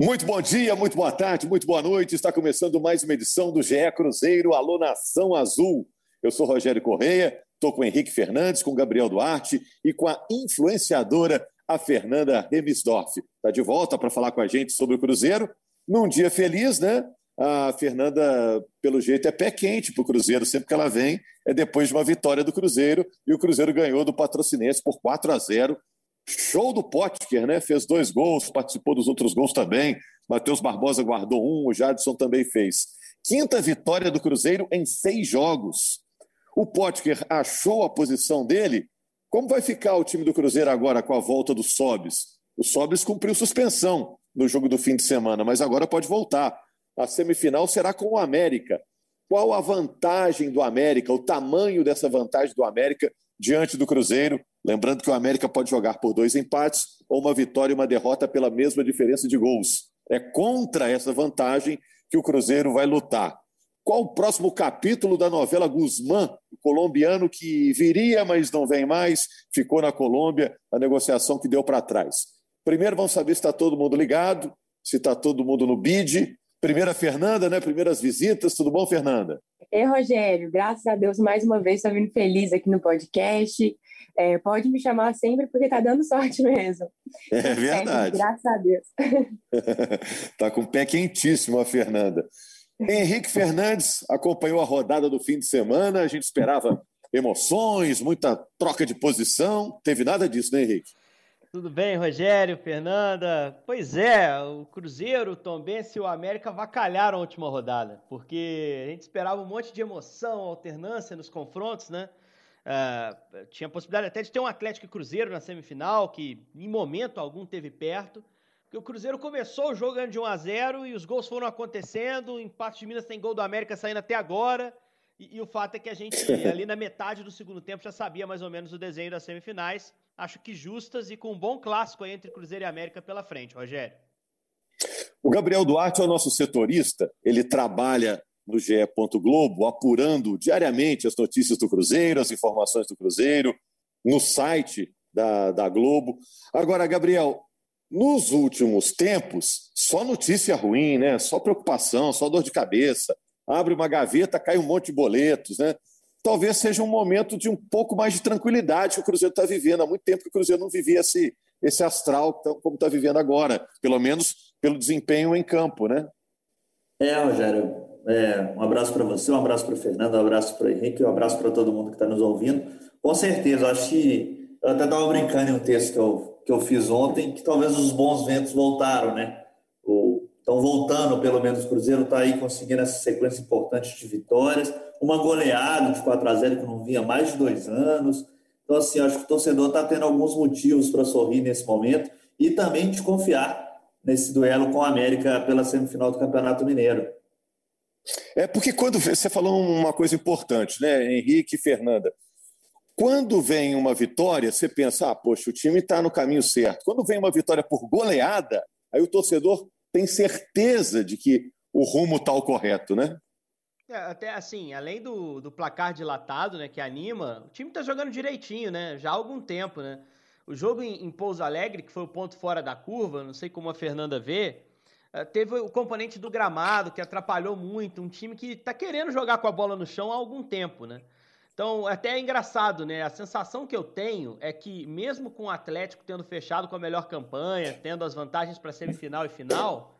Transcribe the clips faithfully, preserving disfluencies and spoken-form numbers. Muito bom dia, muito boa tarde, muito boa noite. Está começando mais uma edição do G E Cruzeiro, Alô Nação Azul. Eu sou Rogério Correia, estou com o Henrique Fernandes, com o Gabriel Duarte e com a influenciadora, a Fernanda Hermesdorff. Está de volta para falar com a gente sobre o Cruzeiro. Num dia feliz, né? A Fernanda, pelo jeito, é pé quente para o Cruzeiro. Sempre que ela vem, é depois de uma vitória do Cruzeiro. E o Cruzeiro ganhou do Patrocinense por quatro a zero. Show do Pottker, né? Fez dois gols, participou dos outros gols também. Matheus Barbosa guardou um, o Jadson também fez. Quinta vitória do Cruzeiro em seis jogos. O Pottker achou a posição dele. Como vai ficar o time do Cruzeiro agora com a volta do Sóbis? O Sóbis cumpriu suspensão no jogo do fim de semana, mas agora pode voltar. A semifinal será com o América. Qual a vantagem do América, o tamanho dessa vantagem do América diante do Cruzeiro? Lembrando que o América pode jogar por dois empates ou uma vitória e uma derrota pela mesma diferença de gols. É contra essa vantagem que o Cruzeiro vai lutar. Qual o próximo capítulo da novela Guzmán, o colombiano que viria, mas não vem mais, ficou na Colômbia, a negociação que deu para trás? Primeiro vamos saber se está todo mundo ligado, se está todo mundo no bid. Primeira Fernanda, né? Primeiras visitas. Tudo bom, Fernanda? É, Rogério, graças a Deus, mais uma vez estou vindo feliz aqui no podcast. É, pode me chamar sempre, porque está dando sorte mesmo. É verdade. É, graças a Deus. Está com o pé quentíssimo a Fernanda. Henrique Fernandes acompanhou a rodada do fim de semana. A gente esperava emoções, muita troca de posição. Teve nada disso, né, Henrique? Tudo bem, Rogério, Fernanda? Pois é, o Cruzeiro, o Tombense e o América avacalharam a última rodada, porque a gente esperava um monte de emoção, alternância nos confrontos, né? Uh, tinha a possibilidade até de ter um Atlético e Cruzeiro na semifinal, que em momento algum teve perto, porque o Cruzeiro começou o jogo ganhando de um a zero e os gols foram acontecendo, o empate de Minas tem gol do América saindo até agora, e, e o fato é que a gente ali na metade do segundo tempo já sabia mais ou menos o desenho das semifinais. Acho que justas e com um bom clássico aí entre Cruzeiro e América pela frente, Rogério. O Gabriel Duarte é o nosso setorista, ele trabalha no G E. Globo, apurando diariamente as notícias do Cruzeiro, as informações do Cruzeiro, no site da, da Globo. Agora, Gabriel, nos últimos tempos, só notícia ruim, né? Só preocupação, só dor de cabeça. Abre uma gaveta, cai um monte de boletos, né? Talvez seja um momento de um pouco mais de tranquilidade que o Cruzeiro está vivendo. Há muito tempo que o Cruzeiro não vivia esse, esse astral como está vivendo agora, pelo menos pelo desempenho em campo, né? É, Rogério, é, um abraço para você, um abraço para o Fernando, um abraço para o Henrique, um abraço para todo mundo que está nos ouvindo. Com certeza, acho que eu até estava brincando em um texto que eu, que eu fiz ontem, que talvez os bons ventos voltaram, né? Ou estão voltando, pelo menos o Cruzeiro está aí conseguindo essa sequência importante de vitórias, uma goleada de quatro a zero que não vinha há mais de dois anos. Então, assim, acho que o torcedor está tendo alguns motivos para sorrir nesse momento e também de confiar nesse duelo com a América pela semifinal do Campeonato Mineiro. É porque quando você falou uma coisa importante, né, Henrique e Fernanda? Quando vem uma vitória, você pensa, ah, poxa, o time está no caminho certo. Quando vem uma vitória por goleada, aí o torcedor tem certeza de que o rumo está o correto, né? É, até assim, além do, do placar dilatado, né, que anima, o time tá jogando direitinho, né, já há algum tempo, né. O jogo em, em Pouso Alegre, que foi o ponto fora da curva, não sei como a Fernanda vê, teve o componente do gramado, que atrapalhou muito, um time que tá querendo jogar com a bola no chão há algum tempo, né. Então, até é engraçado, né, a sensação que eu tenho é que, mesmo com o Atlético tendo fechado com a melhor campanha, tendo as vantagens para semifinal e final,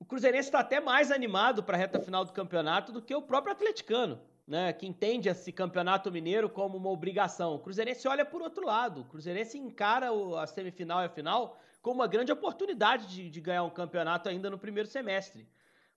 o Cruzeirense está até mais animado para a reta final do campeonato do que o próprio atleticano, né? Que entende esse campeonato mineiro como uma obrigação. O Cruzeirense olha por outro lado. O Cruzeirense encara a semifinal e a final como uma grande oportunidade de, de ganhar um campeonato ainda no primeiro semestre.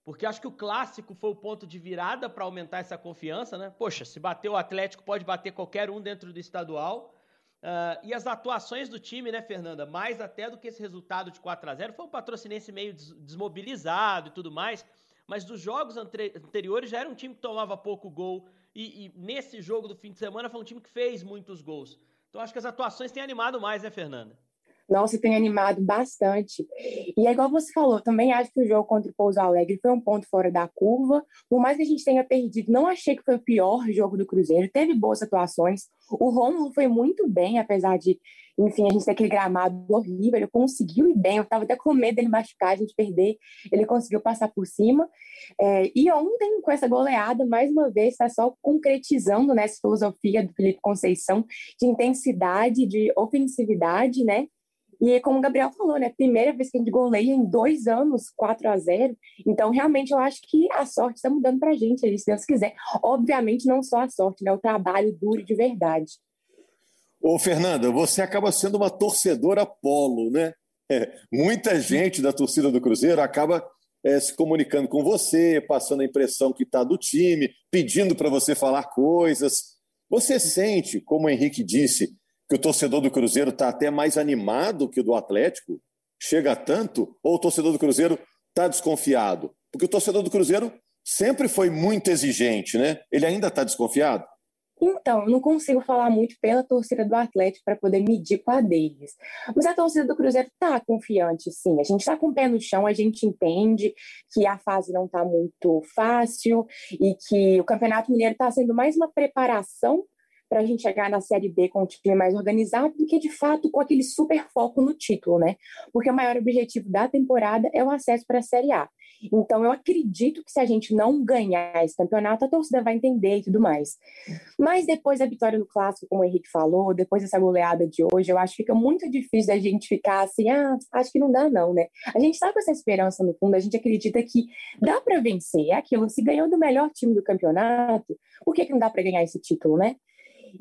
Porque acho que o clássico foi o ponto de virada para aumentar essa confiança, né? Poxa, se bater o Atlético, pode bater qualquer um dentro do estadual. Uh, e as atuações do time, né, Fernanda? Mais até do que esse resultado de quatro a zero. Foi um Patrocinense meio des- desmobilizado e tudo mais, mas dos jogos antre- anteriores já era um time que tomava pouco gol. E, e nesse jogo do fim de semana foi um time que fez muitos gols. Então acho que as atuações têm animado mais, né, Fernanda? nossa, tem animado bastante. E é igual você falou, também acho que o jogo contra o Pouso Alegre foi um ponto fora da curva. Por mais que a gente tenha perdido, não achei que foi o pior jogo do Cruzeiro. Teve boas atuações. O Rômulo foi muito bem, apesar de, enfim, a gente ter aquele gramado horrível. Ele conseguiu ir bem. Eu estava até com medo dele machucar, a gente perder. Ele conseguiu passar por cima. É, e ontem, com essa goleada, mais uma vez, está só concretizando, né, essa filosofia do Felipe Conceição de intensidade, de ofensividade, né? E como o Gabriel falou, né, primeira vez que a gente goleia em dois anos, quatro a zero. Então, realmente, eu acho que a sorte está mudando para a gente, se Deus quiser. Obviamente, não só a sorte, né, o trabalho duro de verdade. Ô, Fernanda, você acaba sendo uma torcedora polo, né? É, muita gente da torcida do Cruzeiro acaba é, se comunicando com você, passando a impressão que está do time, pedindo para você falar coisas. Você sente, como o Henrique disse, que o torcedor do Cruzeiro está até mais animado que o do Atlético? Chega tanto? Ou o torcedor do Cruzeiro está desconfiado? Porque o torcedor do Cruzeiro sempre foi muito exigente, né? Ele ainda está desconfiado? Então, eu não consigo falar muito pela torcida do Atlético para poder medir com a deles. Mas a torcida do Cruzeiro está confiante, sim. A gente está com o pé no chão, a gente entende que a fase não está muito fácil e que o Campeonato Mineiro está sendo mais uma preparação para a gente chegar na Série B com o time mais organizado do que, de fato, com aquele super foco no título, né? Porque o maior objetivo da temporada é o acesso para a Série A. Então, eu acredito que se a gente não ganhar esse campeonato, a torcida vai entender e tudo mais. Mas depois da vitória no Clássico, como o Henrique falou, depois dessa goleada de hoje, eu acho que fica muito difícil da gente ficar assim, ah, acho que não dá não, né? A gente está com essa esperança no fundo, a gente acredita que dá para vencer, é aquilo, se ganhou do melhor time do campeonato, por que que não dá para ganhar esse título, né?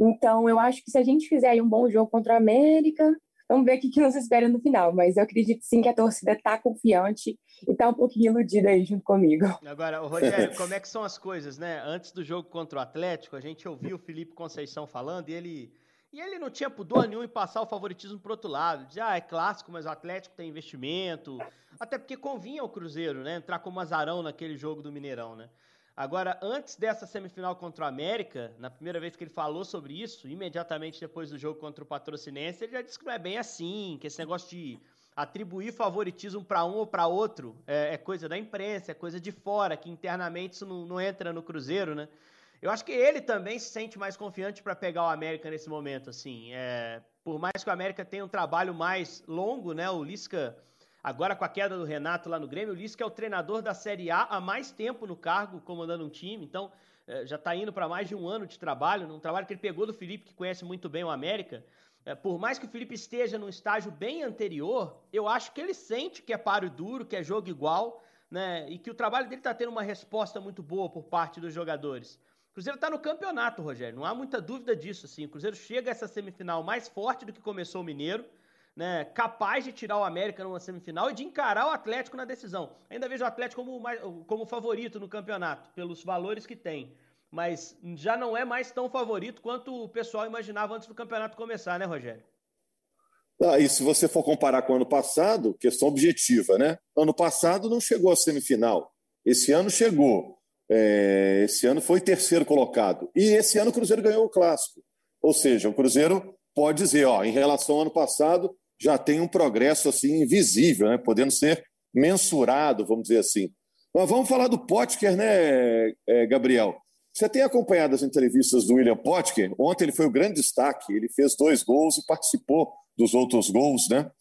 Então, eu acho que se a gente fizer aí um bom jogo contra o América, vamos ver o que nos espera no final. Mas eu acredito, sim, que a torcida está confiante e está um pouquinho iludida aí junto comigo. Agora, Rogério, como é que são as coisas, né? Antes do jogo contra o Atlético, a gente ouviu o Felipe Conceição falando e ele, e ele não tinha pudor nenhum em passar o favoritismo para o outro lado. Dizer, ah, é clássico, mas o Atlético tem investimento. Até porque convinha ao Cruzeiro, né? Entrar como azarão naquele jogo do Mineirão, né? Agora, antes dessa semifinal contra o América, na primeira vez que ele falou sobre isso, imediatamente depois do jogo contra o Patrocinense, ele já disse que não é bem assim, que esse negócio de atribuir favoritismo para um ou para outro é, é coisa da imprensa, é coisa de fora, que internamente isso não, não entra no Cruzeiro, né? Eu acho que ele também se sente mais confiante para pegar o América nesse momento, assim. É, por mais que o América tenha um trabalho mais longo, né? O Lisca... Agora, com a queda do Renato lá no Grêmio, o Lisca é o treinador da Série A há mais tempo no cargo, comandando um time. Então, já está indo para mais de um ano de trabalho, num trabalho que ele pegou do Felipe, que conhece muito bem o América. Por mais que o Felipe esteja num estágio bem anterior, eu acho que ele sente que é páreo duro, que é jogo igual, né? E que o trabalho dele está tendo uma resposta muito boa por parte dos jogadores. O Cruzeiro está no campeonato, Rogério, não há muita dúvida disso, assim. O Cruzeiro chega a essa semifinal mais forte do que começou o Mineiro, né, capaz de tirar o América numa semifinal e de encarar o Atlético na decisão. Ainda vejo o Atlético como, como favorito no campeonato, pelos valores que tem. Mas já não é mais tão favorito quanto o pessoal imaginava antes do campeonato começar, né, Rogério? Ah, e se você for comparar com o ano passado, questão objetiva, né? Ano passado não chegou à semifinal. Esse ano chegou. É, esse ano foi terceiro colocado. E esse ano o Cruzeiro ganhou o Clássico. Ou seja, o Cruzeiro pode dizer, ó, em relação ao ano passado, já tem um progresso assim invisível, né? Podendo ser mensurado, vamos dizer assim. Mas vamos falar do Pottker, né, Gabriel? Você tem acompanhado as entrevistas do William Pottker? Ontem ele foi o grande destaque, ele fez dois gols e participou dos outros gols, né?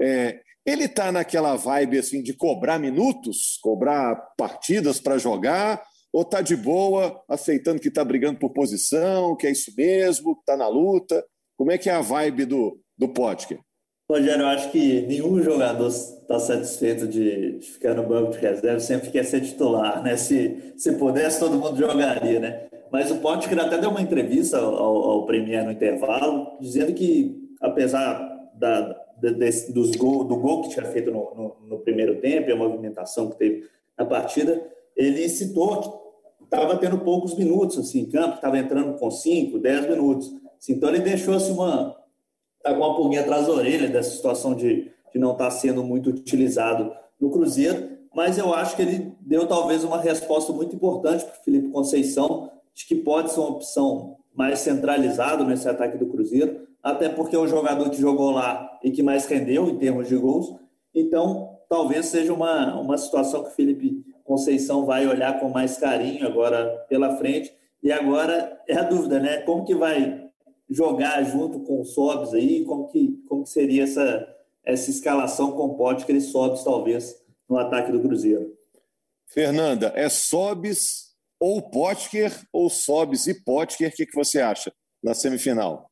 É, ele está naquela vibe assim de cobrar minutos, cobrar partidas para jogar, ou está de boa, aceitando que está brigando por posição, que é isso mesmo, que está na luta? Como é que é a vibe do, do Pottker? Rogério, eu acho que nenhum jogador está satisfeito de, de ficar no banco de reserva, sempre quer ser titular, né? Se, se pudesse, todo mundo jogaria, né? Mas o Pottker até deu uma entrevista ao, ao Premier no intervalo, dizendo que, apesar da, da, desse, dos gol, do gol que tinha feito no, no, no primeiro tempo, e a movimentação que teve na partida, ele citou que estava tendo poucos minutos assim, em campo, estava entrando com cinco, dez minutos. Então ele deixou assim, uma, tá com uma pulguinha atrás da orelha dessa situação de, de não estar sendo muito utilizado no Cruzeiro, mas eu acho que ele deu talvez uma resposta muito importante para o Felipe Conceição, de que pode ser uma opção mais centralizada nesse ataque do Cruzeiro, até porque é o jogador que jogou lá e que mais rendeu em termos de gols. Então, talvez seja uma, uma situação que o Felipe Conceição vai olhar com mais carinho agora pela frente. E agora é a dúvida, né? Como que vai jogar junto com o Sóbis aí? Como que, como que seria essa, essa escalação com o Pottker e Sóbis, talvez, no ataque do Cruzeiro? Fernanda, é Sóbis ou Pottker ou Sóbis e Pottker? O que, que você acha na semifinal?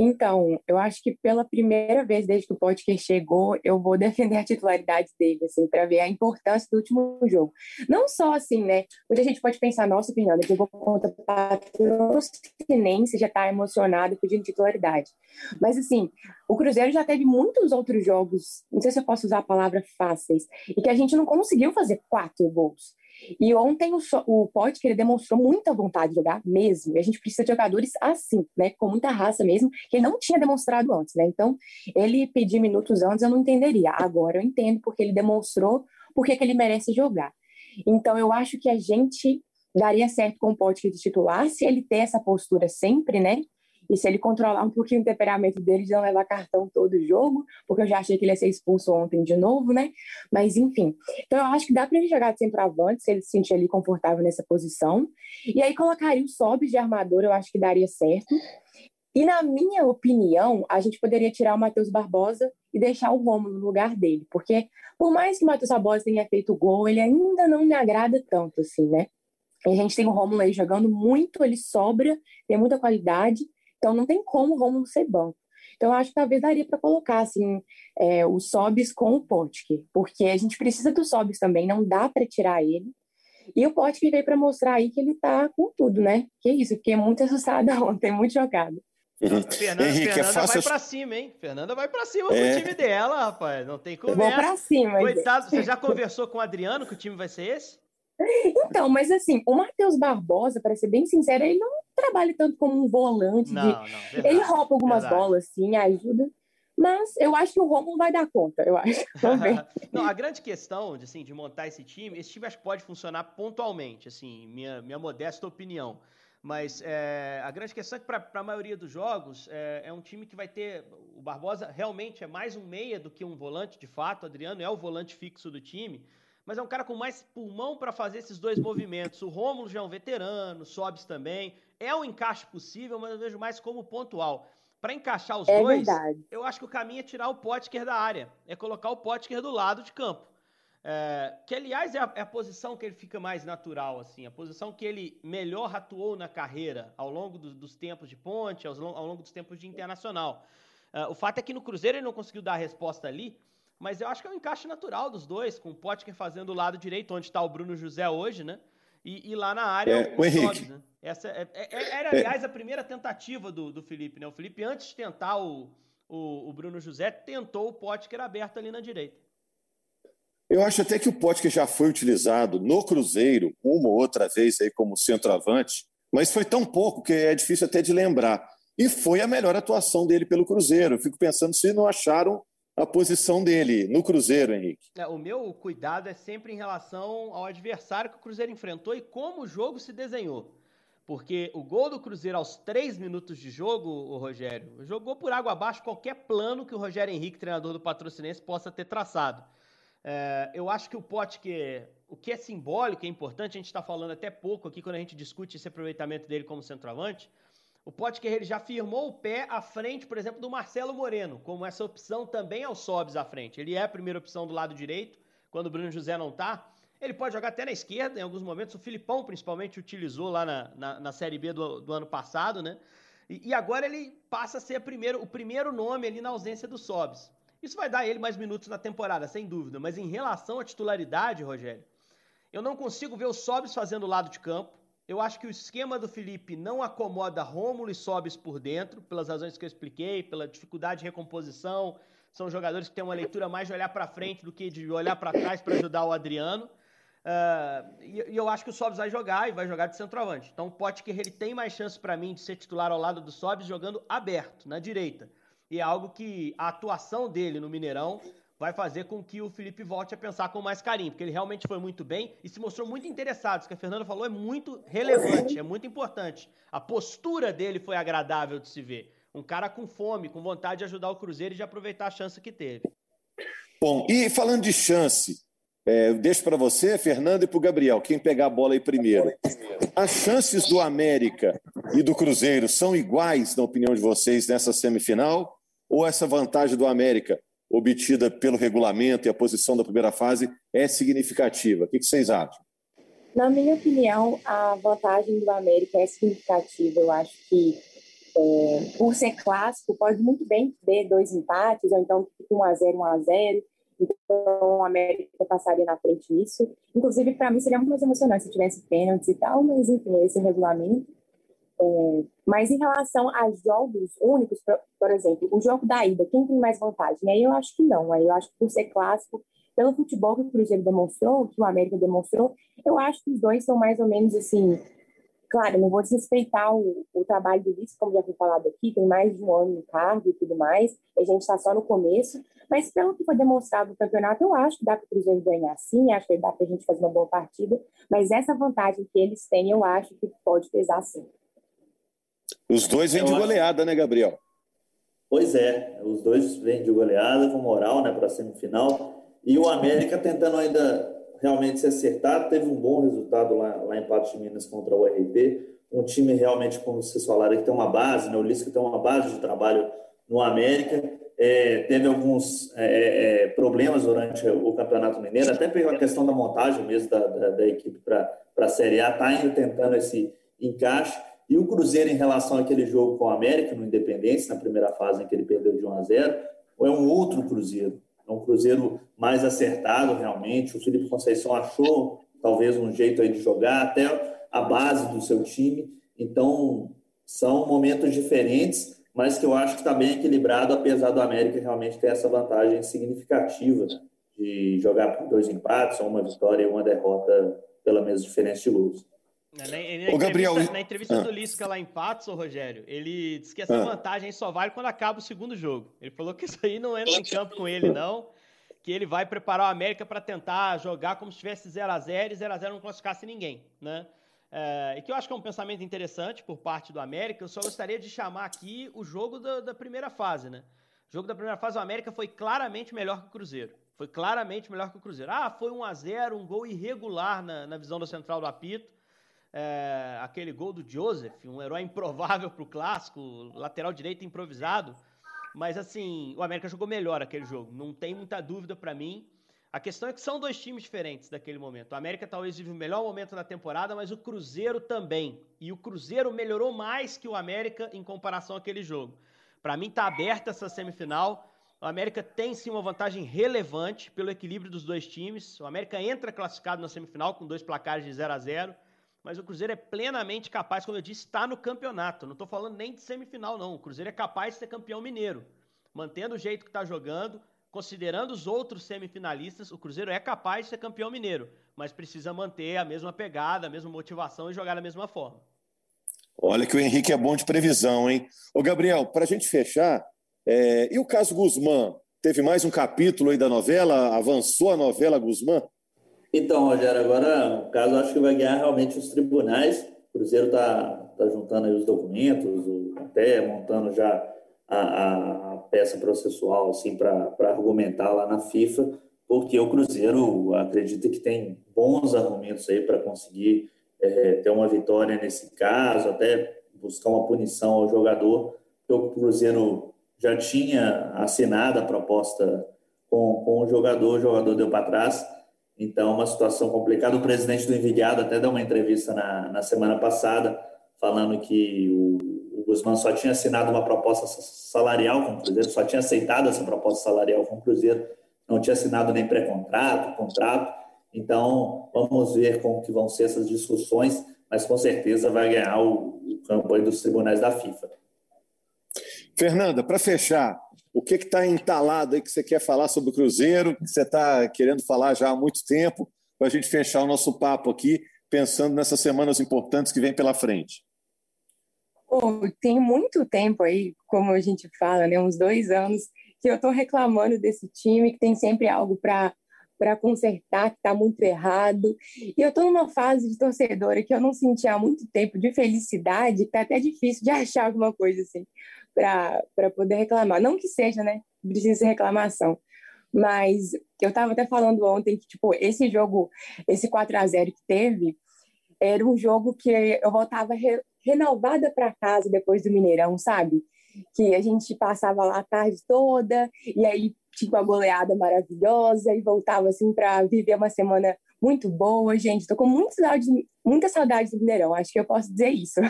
Então, eu acho que pela primeira vez desde que o Pottker chegou, eu vou defender a titularidade dele, assim, para ver a importância do último jogo. Não só assim, né? Hoje a gente pode pensar, nossa, Fernanda, jogou contra o Patrocinense, já está emocionado pedindo titularidade. Mas, assim, o Cruzeiro já teve muitos outros jogos, não sei se eu posso usar a palavra fáceis, e que a gente não conseguiu fazer quatro gols. E ontem o, o Pottker demonstrou muita vontade de jogar mesmo, e a gente precisa de jogadores assim, né, com muita raça mesmo, que ele não tinha demonstrado antes, né? Então ele pedir minutos antes eu não entenderia, agora eu entendo porque ele demonstrou porque que ele merece jogar. Então eu acho que a gente daria certo com o Pottker de titular se ele ter essa postura sempre, né? E se ele controlar um pouquinho o temperamento dele de não levar cartão todo jogo, porque eu já achei que ele ia ser expulso ontem de novo, né? Mas, enfim. Então, eu acho que dá para ele jogar de centroavante, se ele se sentir ali confortável nessa posição. E aí, colocaria o Sóbis de armador, eu acho que daria certo. E, na minha opinião, a gente poderia tirar o Matheus Barbosa e deixar o Rômulo no lugar dele. Porque, por mais que o Matheus Barbosa tenha feito gol, ele ainda não me agrada tanto, assim, né? A gente tem o Rômulo aí jogando muito, ele sobra, tem muita qualidade. Então, não tem como o Rômulo ser banco. Então, eu acho que talvez daria para colocar assim, é, o Sóbis com o Pottker, porque a gente precisa do Sóbis também, não dá para tirar ele. E o Pottker veio para mostrar aí que ele está com tudo, né? Que isso, fiquei muito assustada ontem, muito jogada. Fernanda, Henrique, Fernanda é fácil... vai pra cima, hein? Fernanda vai pra cima é. com o time dela, rapaz. Não tem como. Vou pra cima. Coitado, você já conversou com o Adriano que o time vai ser esse? Então, mas assim, o Matheus Barbosa, para ser bem sincero, ele não trabalha tanto como um volante. Não, de... não, verdade, ele rouba algumas verdade. bolas, sim, ajuda. Mas eu acho que o Rômulo vai dar conta, eu acho. Não, a grande questão de, assim, de montar esse time, esse time acho que pode funcionar pontualmente, assim, minha, minha modesta opinião. Mas é, a grande questão é que para a maioria dos jogos é, é um time que vai ter... O Barbosa realmente é mais um meia do que um volante, de fato. O Adriano é o volante fixo do time. Mas é um cara com mais pulmão para fazer esses dois movimentos. O Rômulo já é um veterano, o Sóbis também. É um encaixe possível, mas eu vejo mais como pontual. Para encaixar os é dois, verdade. eu acho que o caminho é tirar o Pottker da área. É colocar o Pottker do lado de campo. É, que, aliás, é a, é a posição que ele fica mais natural, assim. A posição que ele melhor atuou na carreira, ao longo do, dos tempos de ponte, ao, ao longo dos tempos de internacional. É, o fato é que no Cruzeiro ele não conseguiu dar a resposta ali, mas eu acho que é um encaixe natural dos dois, com o Pottker fazendo o lado direito, onde está o Bruno José hoje, né? E, e lá na área é, o, o Sóbis, né? Essa é, é, era, aliás, a primeira tentativa do, do Felipe, né? O Felipe, antes de tentar o, o, o Bruno José, tentou o Pottker aberto ali na direita. Eu acho até que o Pottker já foi utilizado no Cruzeiro, uma ou outra vez, aí como centroavante, mas foi tão pouco que é difícil até de lembrar. E foi a melhor atuação dele pelo Cruzeiro. Eu fico pensando se não acharam a posição dele no Cruzeiro, Henrique. É, o meu cuidado é sempre em relação ao adversário que o Cruzeiro enfrentou e como o jogo se desenhou. Porque o gol do Cruzeiro aos três minutos de jogo, o Rogério, jogou por água abaixo qualquer plano que o Rogério Henrique, treinador do Patrocinense, possa ter traçado. É, eu acho que o Pottker, o que é simbólico, é importante, a gente está falando até pouco aqui quando a gente discute esse aproveitamento dele como centroavante. O Pottker ele já firmou o pé à frente, por exemplo, do Marcelo Moreno, como essa opção também é o Sóbis à frente. Ele é a primeira opção do lado direito, quando o Bruno José não está. Ele pode jogar até na esquerda, em alguns momentos. O Filipão, principalmente, utilizou lá na, na, na Série B do, do ano passado, né? E, e agora ele passa a ser a primeiro, o primeiro nome ali na ausência do Sóbis. Isso vai dar ele mais minutos na temporada, sem dúvida. Mas em relação à titularidade, Rogério, eu não consigo ver o Sóbis fazendo o lado de campo. Eu acho que o esquema do Felipe não acomoda Rômulo e Sóbis por dentro, pelas razões que eu expliquei, pela dificuldade de recomposição. São jogadores que têm uma leitura mais de olhar para frente do que de olhar para trás para ajudar o Adriano. Uh, e, e eu acho que o Sóbis vai jogar e vai jogar de centroavante. Então o Pottker ele tem mais chance para mim de ser titular ao lado do Sóbis jogando aberto, na direita. E é algo que a atuação dele no Mineirão vai fazer com que o Felipe volte a pensar com mais carinho, porque ele realmente foi muito bem e se mostrou muito interessado. Isso que a Fernanda falou é muito relevante, é muito importante. A postura dele foi agradável de se ver. Um cara com fome, com vontade de ajudar o Cruzeiro e de aproveitar a chance que teve. Bom, e falando de chance, é, deixo para você, Fernando, e para o Gabriel, quem pegar a bola aí primeiro. As chances do América e do Cruzeiro são iguais, na opinião de vocês, nessa semifinal? Ou essa vantagem do América, obtida pelo regulamento e a posição da primeira fase, é significativa? O que vocês acham? Na minha opinião, a vantagem do América é significativa. Eu acho que, é, por ser clássico, pode muito bem ter dois empates, ou então um a zero, um a zero. Então, o América passaria na frente nisso. Inclusive, para mim, seria muito mais emocionante se tivesse pênaltis e tal, mas, enfim, esse regulamento. É, mas em relação a jogos únicos, por, por exemplo, o jogo da ida, quem tem mais vantagem? Aí eu acho que não. Aí eu acho que por ser clássico, pelo futebol que o Cruzeiro demonstrou, que o América demonstrou, eu acho que os dois são mais ou menos assim. Claro, não vou desrespeitar o, o trabalho do Lisca, como já foi falado aqui, tem mais de um ano no cargo e tudo mais, a gente está só no começo, mas pelo que foi demonstrado no campeonato, eu acho que dá para o Cruzeiro ganhar sim, acho que dá para a gente fazer uma boa partida, mas essa vantagem que eles têm, eu acho que pode pesar sim. Os dois vêm de goleada, né, Gabriel? Pois é, os dois vêm de goleada, com moral, né, para a semifinal, e o América tentando ainda realmente se acertar, teve um bom resultado lá, lá em Patos de Minas contra o U R P, um time realmente, como vocês falaram, que tem uma base, né, o Lisca tem uma base de trabalho no América, é, teve alguns é, é, problemas durante o Campeonato Mineiro, até pela questão da montagem mesmo da, da, da equipe para a Série A, está ainda tentando esse encaixe. E o Cruzeiro, em relação àquele jogo com o América, no Independência, na primeira fase, em que ele perdeu de um a zero, é um outro Cruzeiro, é um Cruzeiro mais acertado, realmente. O Felipe Conceição achou, talvez, um jeito aí de jogar, até a base do seu time. Então, são momentos diferentes, mas que eu acho que está bem equilibrado, apesar do América realmente ter essa vantagem significativa de jogar por dois empates, ou uma vitória e uma derrota pela mesma diferença de gols. Na, na, na, entrevista, Gabriel, na entrevista ah, do Lisca lá em Patos, o Rogério, ele disse que essa ah, vantagem só vale quando acaba o segundo jogo. Ele falou que isso aí não entra em campo com ele, não. Que ele vai preparar o América para tentar jogar como se tivesse zero a zero e zero a zero não classificasse ninguém, né? É, e que eu acho que é um pensamento interessante por parte do América. Eu só gostaria de chamar aqui o jogo da, da primeira fase, né? O jogo da primeira fase, o América foi claramente melhor que o Cruzeiro. Foi claramente melhor que o Cruzeiro. Ah, foi um a zero, um gol irregular na, na visão do central do apito. É, aquele gol do Joseph, um herói improvável pro clássico, lateral direito improvisado, mas assim, o América jogou melhor aquele jogo, não tem muita dúvida para mim. A questão é que são dois times diferentes daquele momento. O América talvez vive o melhor momento da temporada, mas o Cruzeiro também, e o Cruzeiro melhorou mais que o América em comparação àquele jogo. Para mim tá aberta essa semifinal. O América tem sim uma vantagem relevante pelo equilíbrio dos dois times. O América entra classificado na semifinal com dois placares de zero a zero. Mas o Cruzeiro é plenamente capaz, como eu disse, está no campeonato. Não estou falando nem de semifinal, não. O Cruzeiro é capaz de ser campeão mineiro. Mantendo o jeito que está jogando, considerando os outros semifinalistas, o Cruzeiro é capaz de ser campeão mineiro. Mas precisa manter a mesma pegada, a mesma motivação e jogar da mesma forma. Olha que o Henrique é bom de previsão, hein? Ô, Gabriel, para a gente fechar, é... e o caso Guzmán? Teve mais um capítulo aí da novela? Avançou a novela Guzmán? Então, Rogério, agora o caso acho que vai ganhar realmente os tribunais. O Cruzeiro está tá juntando aí os documentos, até montando já a, a, a peça processual assim, para argumentar lá na FIFA, porque o Cruzeiro acredita que tem bons argumentos aí para conseguir é, ter uma vitória nesse caso, até buscar uma punição ao jogador. O Cruzeiro já tinha assinado a proposta com, com o jogador, o jogador deu para trás. Então, uma situação complicada. O presidente do Envigado até deu uma entrevista na, na semana passada, falando que o, o Guzmán só tinha assinado uma proposta salarial com o Cruzeiro, só tinha aceitado essa proposta salarial com o Cruzeiro, não tinha assinado nem pré-contrato, contrato. Então, vamos ver como que vão ser essas discussões, mas com certeza vai ganhar o, o campo aí dos tribunais da FIFA. Fernanda, para fechar, o que está entalado aí que você quer falar sobre o Cruzeiro, que você está querendo falar já há muito tempo, para a gente fechar o nosso papo aqui, pensando nessas semanas importantes que vem pela frente? Oh, tem muito tempo aí, como a gente fala, né, uns dois anos, que eu estou reclamando desse time, que tem sempre algo para para consertar, que está muito errado. E eu estou numa fase de torcedora que eu não senti há muito tempo de felicidade, que está até difícil de achar alguma coisa assim. para poder reclamar. Não que seja, né? Precisa ser reclamação. Mas eu estava até falando ontem que, tipo, esse jogo, esse quatro a zero que teve, era um jogo que eu voltava re, renovada para casa depois do Mineirão, sabe? Que a gente passava lá a tarde toda, e aí tinha uma goleada maravilhosa, e voltava, assim, para viver uma semana muito boa, gente. Tô com muita saudade, muita saudade do Mineirão, acho que eu posso dizer isso.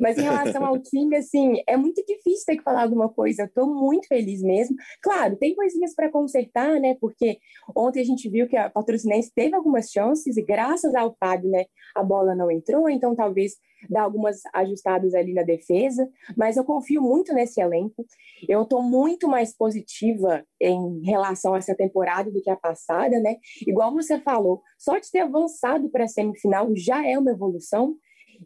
Mas em relação ao time, assim, é muito difícil ter que falar alguma coisa. Eu tô muito feliz mesmo. Claro, tem coisinhas para consertar, né? Porque ontem a gente viu que a Patrocinense teve algumas chances e graças ao Fábio, né? A bola não entrou, então talvez dar algumas ajustadas ali na defesa. Mas eu confio muito nesse elenco. Eu tô muito mais positiva em relação a essa temporada do que a passada, né? Igual você falou, só de ter avançado para a semifinal já é uma evolução.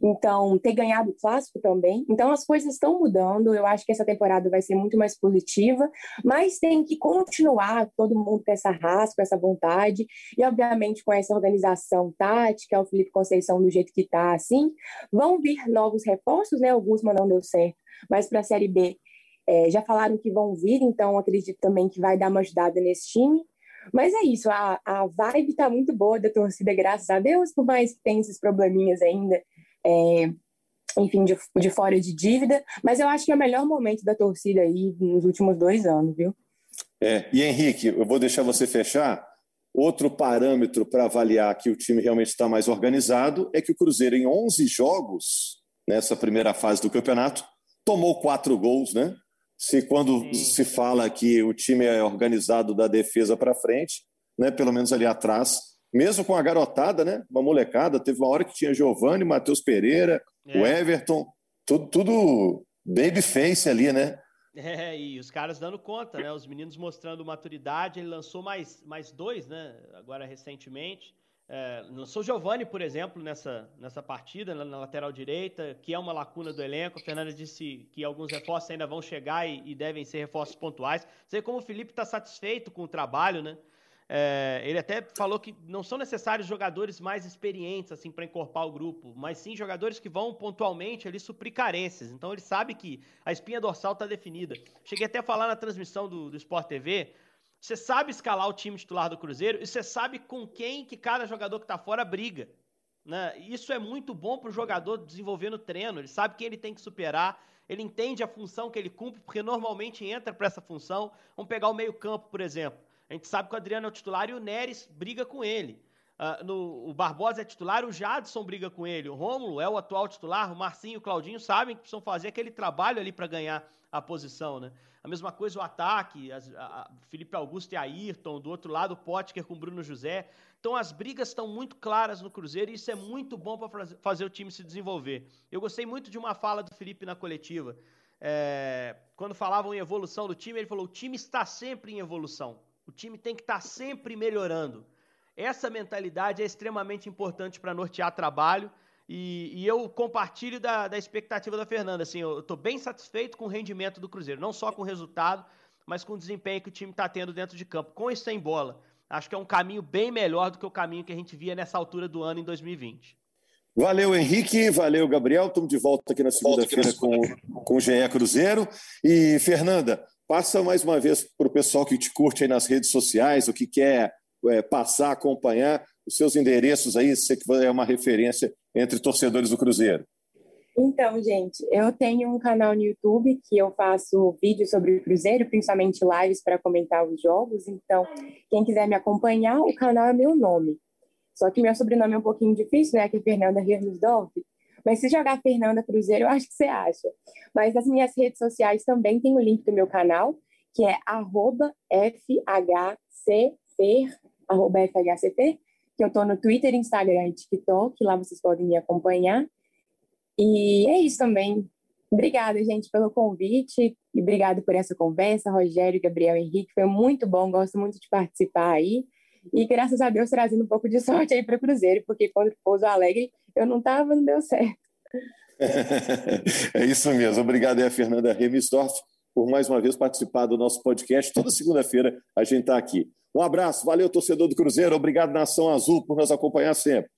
Então, ter ganhado o clássico também. Então, as coisas estão mudando. Eu acho que essa temporada vai ser muito mais positiva, mas tem que continuar todo mundo com essa raça, com essa vontade e, obviamente, com essa organização tática, o Felipe Conceição do jeito que está, assim. Vão vir novos reforços, né? O Guzmán não deu certo, mas para a Série B é, já falaram que vão vir, então acredito também que vai dar uma ajudada nesse time. Mas é isso, a, a vibe está muito boa da torcida, graças a Deus, por mais que tenha esses probleminhas ainda, É, enfim, de, de fora de dívida, mas eu acho que é o melhor momento da torcida aí nos últimos dois anos, viu? É, e Henrique, eu vou deixar você fechar. Outro parâmetro para avaliar que o time realmente está mais organizado é que o Cruzeiro, em onze jogos, nessa primeira fase do campeonato, tomou quatro gols, né? Se quando Sim. se fala que o time é organizado da defesa para frente, né? Pelo menos ali atrás, mesmo com a garotada, né? Uma molecada. Teve uma hora que tinha Giovanni, Matheus Pereira, é. o Everton. Tudo, tudo babyface ali, né? É, e os caras dando conta, né? Os meninos mostrando maturidade. Ele lançou mais, mais dois, né? Agora, recentemente. É, lançou o Giovanni, por exemplo, nessa, nessa partida, na, na lateral direita, que é uma lacuna do elenco. O Fernando disse que alguns reforços ainda vão chegar e, e devem ser reforços pontuais. Sei como o Felipe está satisfeito com o trabalho, né? É, ele até falou que não são necessários jogadores mais experientes assim, para encorpar o grupo, mas sim jogadores que vão pontualmente ali suprir carências. Então ele sabe que a espinha dorsal está definida. Cheguei até a falar na transmissão do, do Sport T V, você sabe escalar o time titular do Cruzeiro e você sabe com quem que cada jogador que está fora briga, né? Isso é muito bom para o jogador desenvolver no treino, ele sabe quem ele tem que superar. Ele entende a função que ele cumpre, porque normalmente entra para essa função. Vamos pegar o meio campo, por exemplo. A gente sabe que o Adriano é o titular e o Neres briga com ele. Uh, no, o Barbosa é titular, o Jadson briga com ele. O Rômulo é o atual titular, o Marcinho e o Claudinho sabem que precisam fazer aquele trabalho ali para ganhar a posição, né? A mesma coisa o ataque, as, a, a Felipe Augusto e Ayrton, do outro lado o Pottker com o Bruno José. Então as brigas estão muito claras no Cruzeiro e isso é muito bom para fazer o time se desenvolver. Eu gostei muito de uma fala do Felipe na coletiva. É, quando falavam em evolução do time, ele falou: o time está sempre em evolução. O time tem que estar sempre melhorando. Essa mentalidade é extremamente importante para nortear trabalho e, e eu compartilho da, da expectativa da Fernanda. Assim, eu estou bem satisfeito com o rendimento do Cruzeiro, não só com o resultado, mas com o desempenho que o time está tendo dentro de campo, com e sem bola. Acho que é um caminho bem melhor do que o caminho que a gente via nessa altura do ano em dois mil e vinte. Valeu, Henrique. Valeu, Gabriel. Estamos de volta aqui na segunda-feira com, com o G E Cruzeiro. E, Fernanda, passa mais uma vez para o pessoal que te curte aí nas redes sociais, o que quer é, passar, acompanhar, os seus endereços aí, se você é uma referência entre torcedores do Cruzeiro. Então, gente, eu tenho um canal no YouTube que eu faço vídeos sobre o Cruzeiro, principalmente lives para comentar os jogos. Então, quem quiser me acompanhar, o canal é meu nome. Só que meu sobrenome é um pouquinho difícil, né? Que é Fernanda Hermesdorff. Mas se jogar Fernanda Cruzeiro, eu acho que você acha. Mas nas minhas redes sociais também tem o link do meu canal, que é arroba F H C Fer, arroba F H C Fer, que eu tô no Twitter, Instagram e TikTok, lá vocês podem me acompanhar. E é isso também. Obrigada, gente, pelo convite e obrigado por essa conversa, Rogério, Gabriel, Henrique, foi muito bom, gosto muito de participar aí. E graças a Deus trazendo um pouco de sorte aí para o Cruzeiro, porque quando o Pouso Alegre eu não estava, não deu certo. É isso mesmo. Obrigado aí a Fernanda Hermesdorff por mais uma vez participar do nosso podcast. Toda segunda-feira a gente está aqui. Um abraço, valeu torcedor do Cruzeiro, obrigado Nação Azul por nos acompanhar sempre.